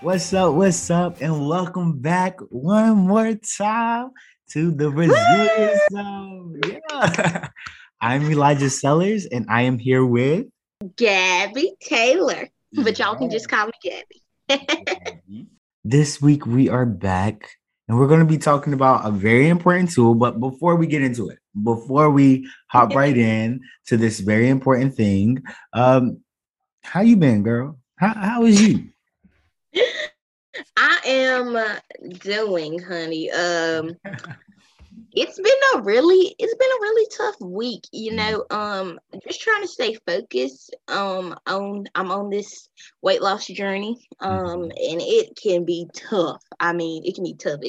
What's up, and welcome back one more time to the Resilience Zone. Yeah. I'm Elijah Sellers, and I am here with Gabby Taylor, but y'all can just call me Gabby. This week we are back, and we're going to be talking about a very important tool, but before we get into it, before we hop right in to this very important thing, how you been, girl? How is you? I am doing, honey. It's been a really tough week, you know. Just trying to stay focused. I'm on this weight loss journey. And it can be tough. I mean, it can be tough.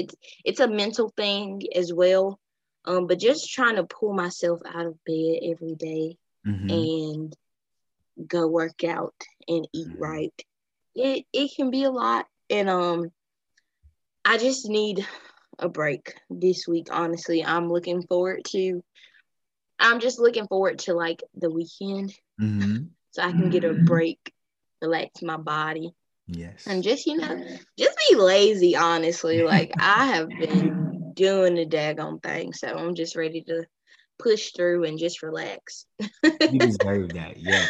It's a mental thing as well. But just trying to pull myself out of bed every day and go work out and eat right. It can be a lot, and I just need a break this week. Honestly, I'm just looking forward to like the weekend, so I can get a break, relax my body, yes, and just just be lazy. Honestly, like I have been doing the daggone thing, so I'm just ready to push through and just relax. You deserve that, yeah.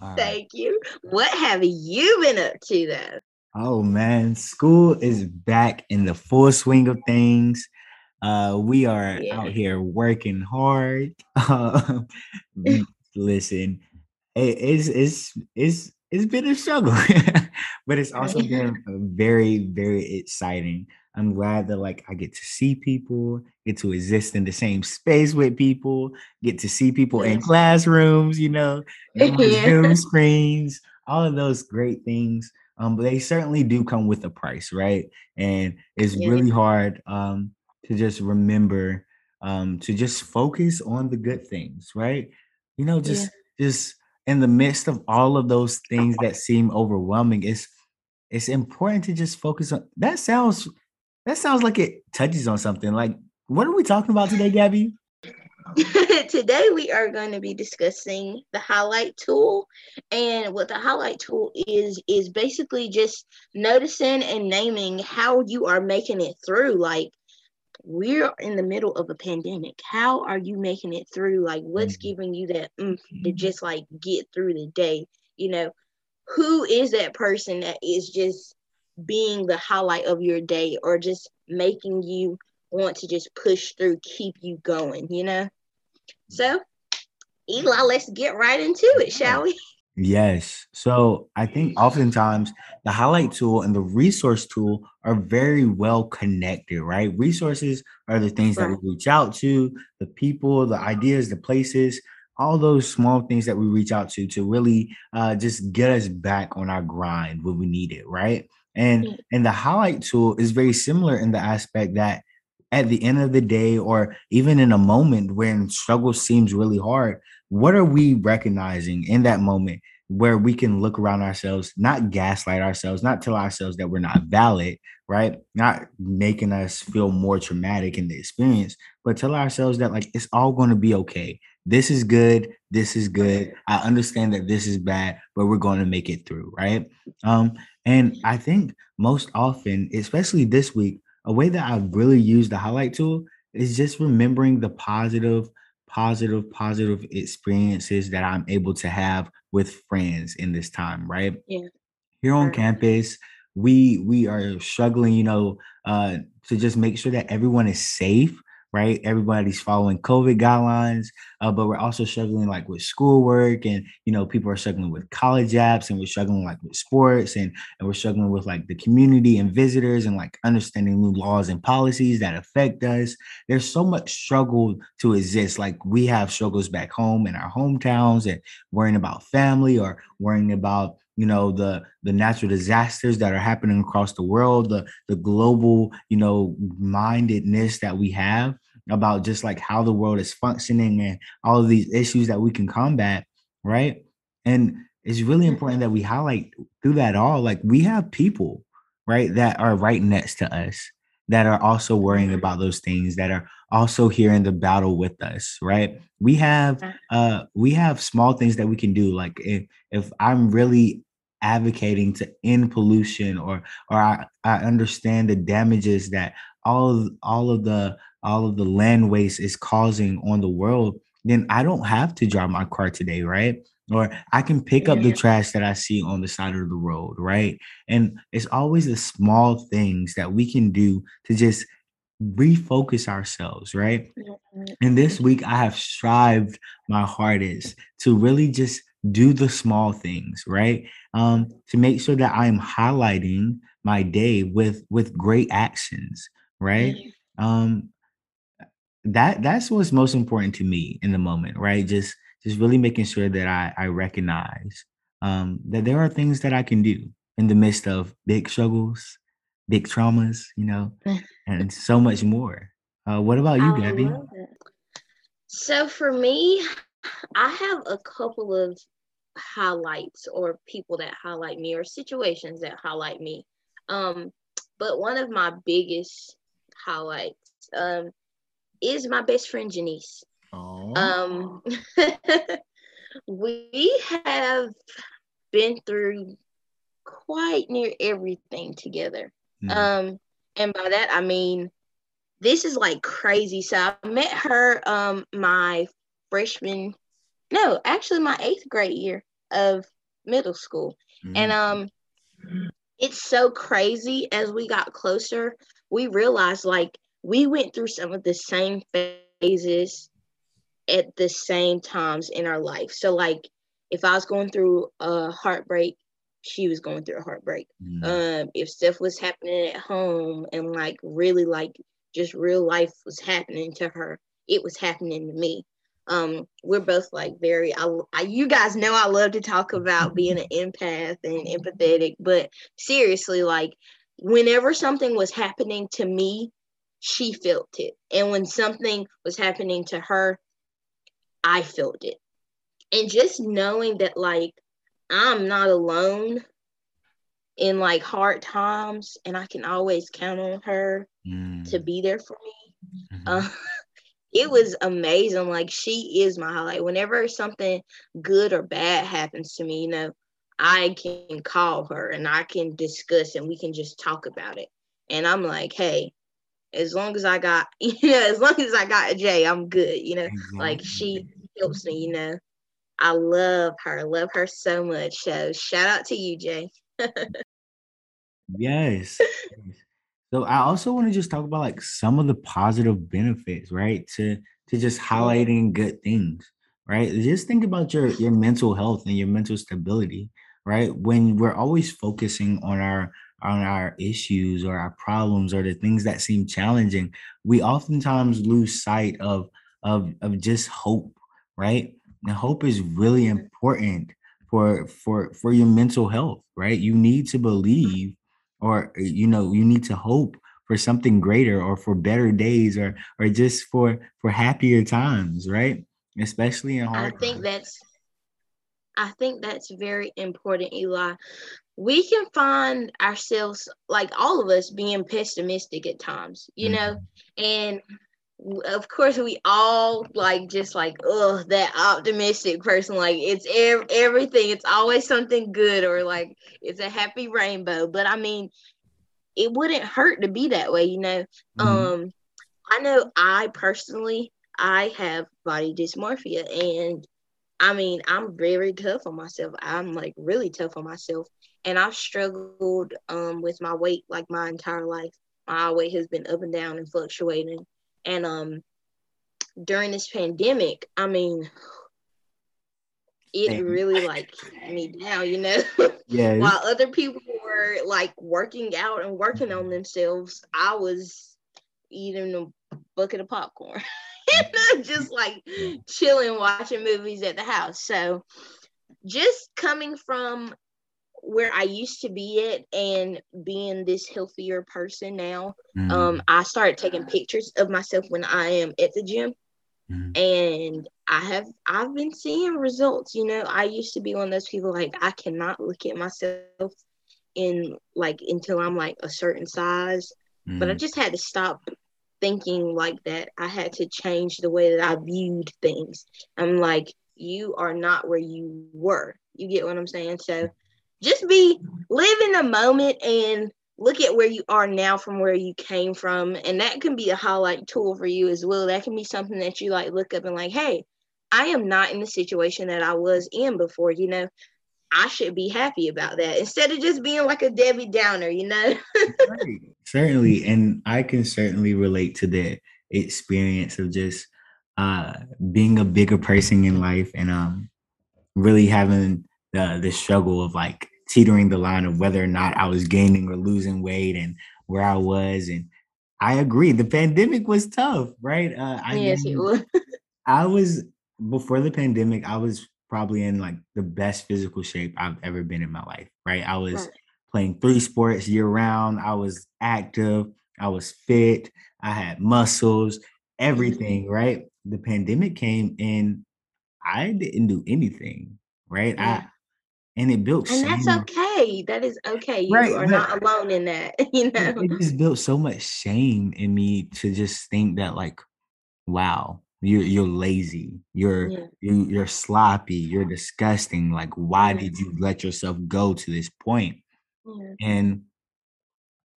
Right. Thank you. What have you been up to, though? Oh, man. School is back in the full swing of things. We are out here working hard. Listen, it's been a struggle, but it's also been very, very exciting. I'm glad that I get to see people, get to exist in the same space with people, get to see people in classrooms, Zoom screens, all of those great things. But they certainly do come with a price, right? And it's really hard to just remember to just focus on the good things, right? Just in the midst of all of those things that seem overwhelming, it's important to just focus on. That sounds like it touches on something. Like, what are we talking about today, Gabby? Today, we are going to be discussing the highlight tool. And what the highlight tool is basically just noticing and naming how you are making it through. Like, we're in the middle of a pandemic. How are you making it through? Like, what's giving you that to just, get through the day? Who is that person that is just being the highlight of your day, or just making you want to just push through, keep you going, So, Eli, let's get right into it, shall we? Yes. So I think oftentimes the highlight tool and the resource tool are very well connected, right? Resources are the things that we reach out to, the people, the ideas, the places, all those small things that we reach out to really just get us back on our grind when we need it, right? And the highlight tool is very similar in the aspect that at the end of the day, or even in a moment when struggle seems really hard, what are we recognizing in that moment where we can look around ourselves, not gaslight ourselves, not tell ourselves that we're not valid, right? Not making us feel more traumatic in the experience, but tell ourselves that it's all going to be okay. This is good. I understand that this is bad, but we're going to make it through, right? And I think most often, especially this week, a way that I've really used the highlight tool is just remembering the positive experiences that I'm able to have with friends in this time, right? Yeah. Here on campus, we are struggling, to just make sure that everyone is safe, right? Everybody's following COVID guidelines, but we're also struggling with schoolwork, and, people are struggling with college apps, and we're struggling with sports, and we're struggling with the community and visitors, and understanding new laws and policies that affect us. There's so much struggle to exist. We have struggles back home in our hometowns, and worrying about family, or worrying about the natural disasters that are happening across the world, the global, mindedness that we have about just how the world is functioning, and all of these issues that we can combat, right? And it's really important that we highlight through that all, we have people, right, that are right next to us, that are also worrying about those things, that are also here in the battle with us, right? We have small things that we can do. If I'm really advocating to end pollution, or I understand the damages that all of the land waste is causing on the world, then I don't have to drive my car today, right? Or I can pick up the trash that I see on the side of the road, right? And it's always the small things that we can do to just refocus ourselves, right? And this week I have strived my hardest to really just do the small things, right? To make sure that I am highlighting my day with great actions, right? That's what's most important to me in the moment, right? Just really making sure that I recognize that there are things that I can do in the midst of big struggles, big traumas, and so much more. What about you, Gabby? So for me, I have a couple of highlights, or people that highlight me, or situations that highlight me. But one of my biggest highlights is my best friend, Janice. We have been through quite near everything together. And by that, I mean, this is like crazy. So I met her my 8th grade year of middle school. And it's so crazy. As we got closer, we realized like we went through some of the same phases at the same times in our life. So like if I was going through a heartbreak, she was going through a heartbreak. If stuff was happening at home and like really like just real life was happening to her, it was happening to me. We're both like very, you guys know I love to talk about being an empath and empathetic, but seriously, like whenever something was happening to me, she felt it. And when something was happening to her, I felt it. And just knowing that like I'm not alone in like hard times, and I can always count on her to be there for me. It was amazing. Like she is my highlight. Whenever something good or bad happens to me, I can call her and I can discuss and we can just talk about it. And I'm like, hey, as long as I got a J, I'm good, like she helps me, I love her so much. So shout out to you, Jay. Yes. So I also want to just talk about like some of the positive benefits, right? To just highlighting good things, right? Just think about your mental health and your mental stability, right? When we're always focusing on our issues or our problems or the things that seem challenging, we oftentimes lose sight of just hope, right? And hope is really important for your mental health, right? You need to believe, or you need to hope for something greater, or for better days, or just for happier times, right? Especially in hard times. I think that's very important, Eli. We can find ourselves, like all of us, being pessimistic at times, and of course we all like just like, oh, that optimistic person, like it's everything, it's always something good, or like it's a happy rainbow. But I mean, it wouldn't hurt to be that way, I know I personally, I have body dysmorphia, and I mean, I'm very tough on myself. I'm like really tough on myself. And I've struggled with my weight like my entire life. My weight has been up and down and fluctuating. And during this pandemic, I mean, it really like hit me down, Yes. While other people were like working out and working on themselves, I was eating a bucket of popcorn. Just like chilling, watching movies at the house. So just coming from where I used to be at and being this healthier person now, I started taking pictures of myself when I am at the gym. And I've been seeing results. I used to be one of those people like I cannot look at myself in like until I'm like a certain size. But I just had to stop thinking like that. I had to change the way that I viewed things. I'm like, you are not where you were. You get what I'm saying? So just be, live in the moment and look at where you are now from where you came from. And that can be a highlight tool for you as well. That can be something that you like look up and like, hey, I am not in the situation that I was in before, you know, I should be happy about that instead of just being like a Debbie Downer, you know. Right. Certainly. And I can certainly relate to that experience of just being a bigger person in life and really having the struggle of like teetering the line of whether or not I was gaining or losing weight and where I was. And I agree. The pandemic was tough, right? Yes, it was. I was, before the pandemic, I was probably in like the best physical shape I've ever been in my life, right? I was playing 3 sports year round. I was active. I was fit. I had muscles, everything, right? The pandemic came and I didn't do anything, right? Yeah. And it built. And that's okay. That is okay. You are not alone in that, you know? It just built so much shame in me to just think that like, wow, you're lazy, you're sloppy, you're disgusting. Like, why did you let yourself go to this point? Yeah. And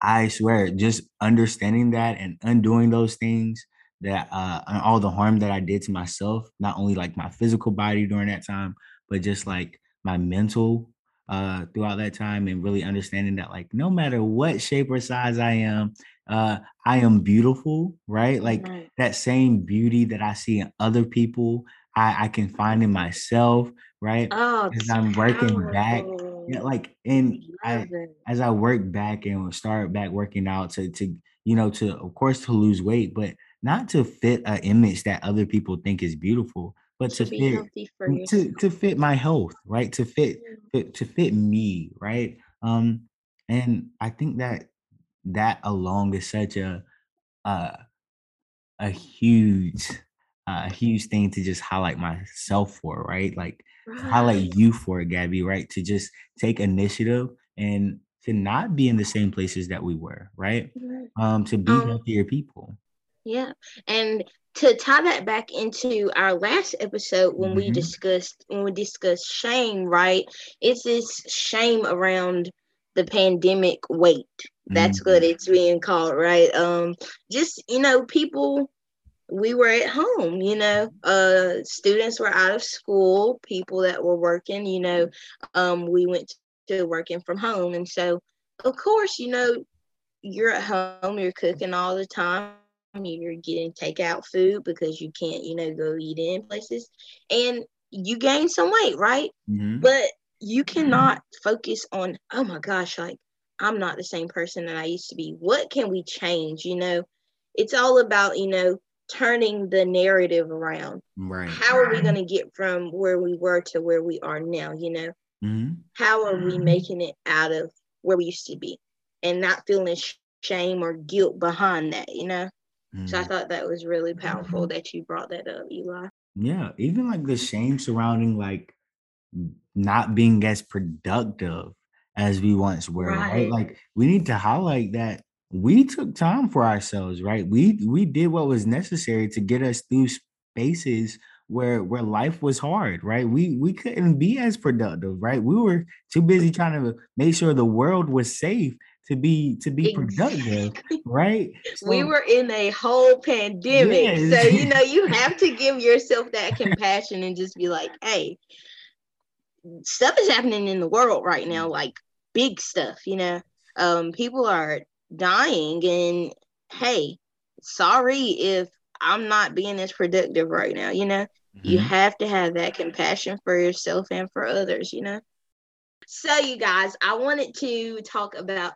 I swear, just understanding that and undoing those things that and all the harm that I did to myself, not only like my physical body during that time, but just like my mental throughout that time, and really understanding that like no matter what shape or size I am, I am beautiful, right? Like that same beauty that I see in other people, I can find in myself, right? Oh, as I'm working back, you know, like, and as I work back and start back working out to, you know, to, of course, to lose weight, but not to fit an image that other people think is beautiful, but to fit, to fit my health, right? To fit me, right? And I think that alone is such a huge thing to just highlight myself for, right? Like highlight you for, Gabby, right? To just take initiative and to not be in the same places that we were, right? To be healthier people. Yeah. And to tie that back into our last episode when we discussed shame, right? It's this shame around the pandemic weight. That's what it's being called, right? Just, you know, people, we were at home, you know, students were out of school, people that were working, you know, we went to working from home. And so, of course, you know, you're at home, you're cooking all the time, you're getting takeout food because you can't, you know, go eat in places, and you gain some weight, right? But you cannot focus on, oh my gosh, like, I'm not the same person that I used to be. What can we change? You know, it's all about, you know, turning the narrative around. Right. How are we going to get from where we were to where we are now? You know, how are we making it out of where we used to be and not feeling shame or guilt behind that, you know? So I thought that was really powerful that you brought that up, Eli. Yeah. Even like the shame surrounding like not being as productive as we once were, right? Like we need to highlight that we took time for ourselves, right? We did what was necessary to get us through spaces where life was hard, right? We couldn't be as productive, right? We were too busy trying to make sure the world was safe to be productive, right? So, we were in a whole pandemic. Yes. So, you know, you have to give yourself that compassion and just be like, hey, stuff is happening in the world right now, like big stuff, you know, people are dying, and hey, sorry if I'm not being as productive right now, you know, you have to have that compassion for yourself and for others, you know. So you guys, I wanted to talk about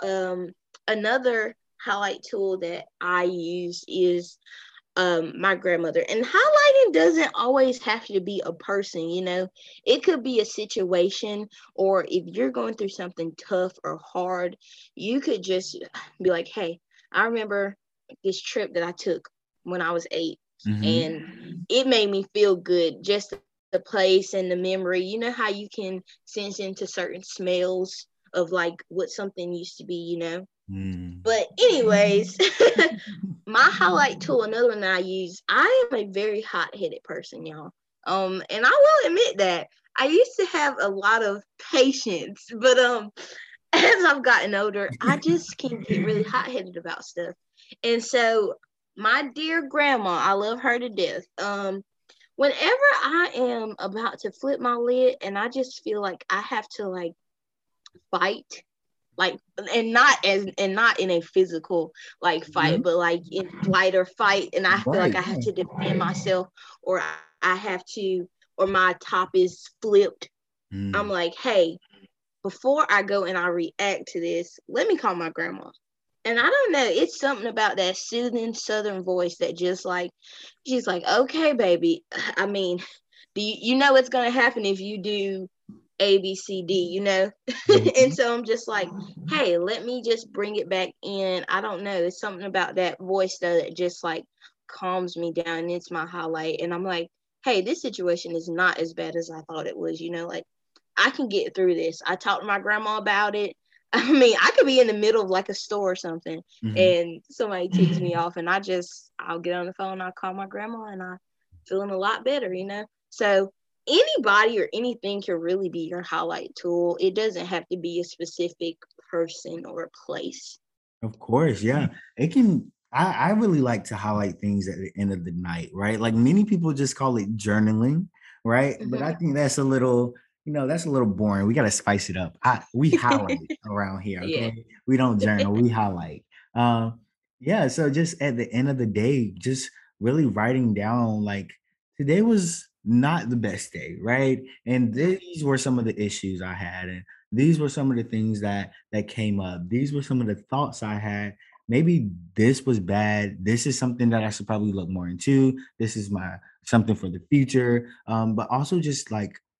another highlight tool that I use is my grandmother. And highlighting doesn't always have to be a person, you know, it could be a situation, or if you're going through something tough or hard, you could just be like, hey, I remember this trip that I took when I was 8 and it made me feel good. Just the place and the memory, you know, how you can sense into certain smells of like what something used to be, you know. But anyways, my highlight tool, another one that I use, I am a very hot-headed person, y'all. And I will admit that I used to have a lot of patience, but as I've gotten older, I just can get really hot-headed about stuff. And so my dear grandma, I love her to death. Whenever I am about to flip my lid and I just feel like I have to fight, and not in a physical fight, mm-hmm. but in flight or fight, and I feel like I have to defend myself, or I have to, or my top is flipped. Mm. I'm like, hey, before I go and I react to this, let me call my grandma. And I don't know, it's something about that soothing Southern voice that just she's like, okay, baby. I mean, do you know what's going to happen if you do A, B, C, D, And so I'm just like, hey, let me just bring it back in. I don't know. It's something about that voice, though, that just calms me down. And it's my highlight. And I'm like, hey, this situation is not as bad as I thought it was. I can get through this. I talked to my grandma about it. I mean, I could be in the middle of a store or something, mm-hmm. and somebody ticks me off, and I'll get on the phone, I'll call my grandma, and I'm feeling a lot better, So anybody or anything can really be your highlight tool. It doesn't have to be a specific person or a place. Of course, yeah. It can. I really like to highlight things at the end of the night, right? Many people just call it journaling, right? Mm-hmm. But I think that's a little, that's a little boring. We got to spice it up. We highlight around here. Okay? Yeah. We don't journal, we highlight. So just at the end of the day, just really writing down, today was not the best day, right? And these were some of the issues I had. And these were some of the things that came up. These were some of the thoughts I had. Maybe this was bad. This is something that I should probably look more into. This is something for the future. But also just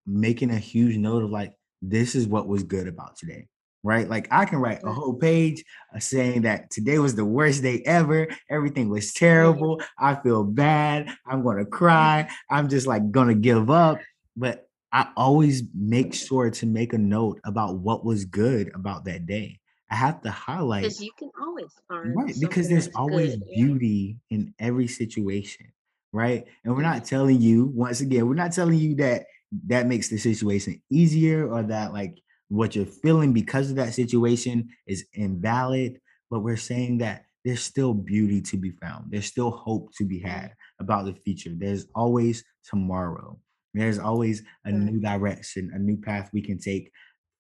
making a huge note of this is what was good about today, right? I can write a whole page saying that today was the worst day ever. Everything was terrible. I feel bad. I'm going to cry. I'm just going to give up. But I always make sure to make a note about what was good about that day. I have to highlight, because you can always find because there's always beauty in every situation, right? And we're not telling you, once again, we're not telling you that makes the situation easier, or that what you're feeling because of that situation is invalid. But we're saying that there's still beauty to be found. There's still hope to be had about the future. There's always tomorrow. There's always a new direction, a new path we can take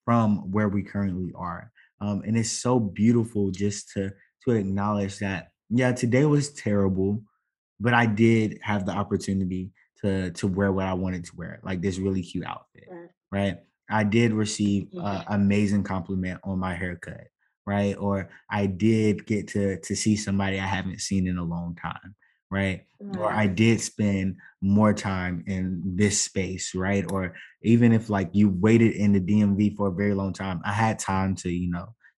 from where we currently are. And it's so beautiful just to acknowledge that, yeah, today was terrible, but I did have the opportunity to wear what I wanted to wear, this really cute outfit, right? I did receive amazing compliment on my haircut, right? Or I did get to see somebody I haven't seen in a long time, right? Or I did spend more time in this space, right? Or even if you waited in the DMV for a very long time, I had time to,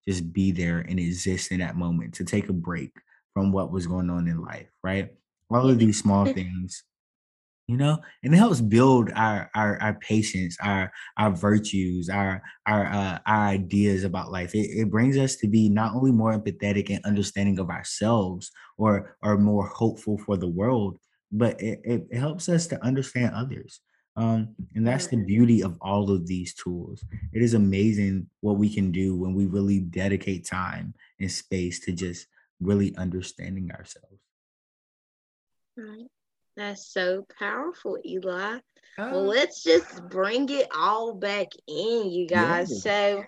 just be there and exist in that moment, to take a break from what was going on in life, right? All of these small things, and it helps build our patience, our virtues, our ideas about life. It brings us to be not only more empathetic and understanding of ourselves, or more hopeful for the world, but it helps us to understand others. And that's the beauty of all of these tools. It is amazing what we can do when we really dedicate time and space to just really understanding ourselves. Right. That's so powerful, Eli. Well, let's just bring it all back in, you guys. Yeah. So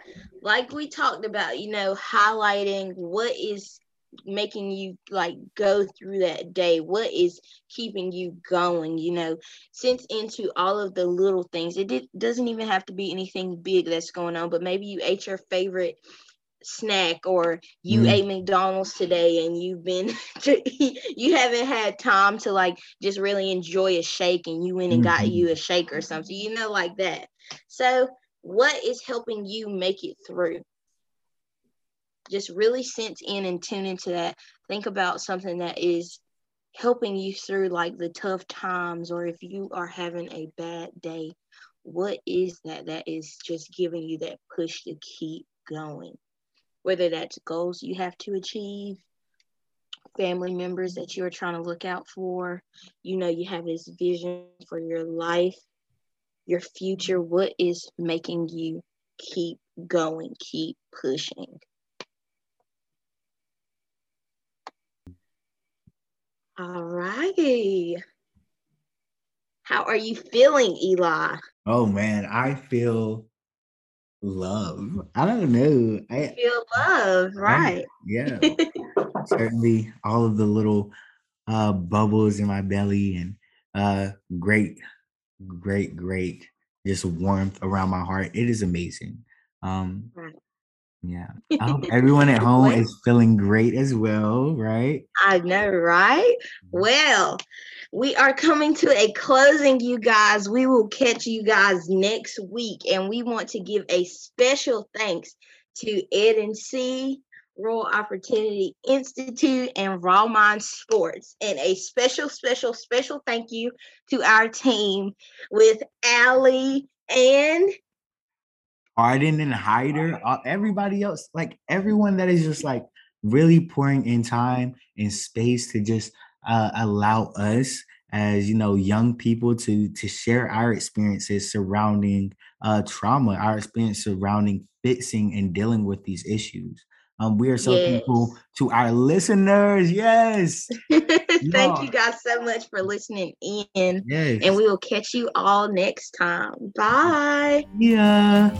we talked about, highlighting what is making you go through that day, what is keeping you going, sense into all of the little things. It doesn't even have to be anything big that's going on, but maybe you ate your favorite snack, or you ate McDonald's today and you've been you haven't had time to just really enjoy a shake, and you went and got you a shake or something, that. So what is helping you make it through? Just really sense in and tune into that. Think about something that is helping you through the tough times, or if you are having a bad day, what is that is just giving you that push to keep going? Whether that's goals you have to achieve, family members that you are trying to look out for, you have this vision for your life, your future, what is making you keep going, keep pushing. All righty. How are you feeling, Eli? Oh, man, I feel love. I don't know. I feel love, right? Yeah. Certainly all of the little bubbles in my belly and great just warmth around my heart. It is amazing. Right. Yeah. I hope everyone at home is feeling great as well, right? I know, right? Well, we are coming to a closing, you guys. We will catch you guys next week. And we want to give a special thanks to EducationNC, Rural Opportunity Institute, and Raw Mind Sports. And a special, special, special thank you to our team with Allie and Arden and Hyder, everybody else, like everyone that is just like really pouring in time and space to just allow us as, you know, young people to share our experiences surrounding trauma, our experience surrounding fixing and dealing with these issues. We are so thankful to our listeners. Yes. Thank you guys so much for listening in. Yes. And we will catch you all next time. Bye. Yeah.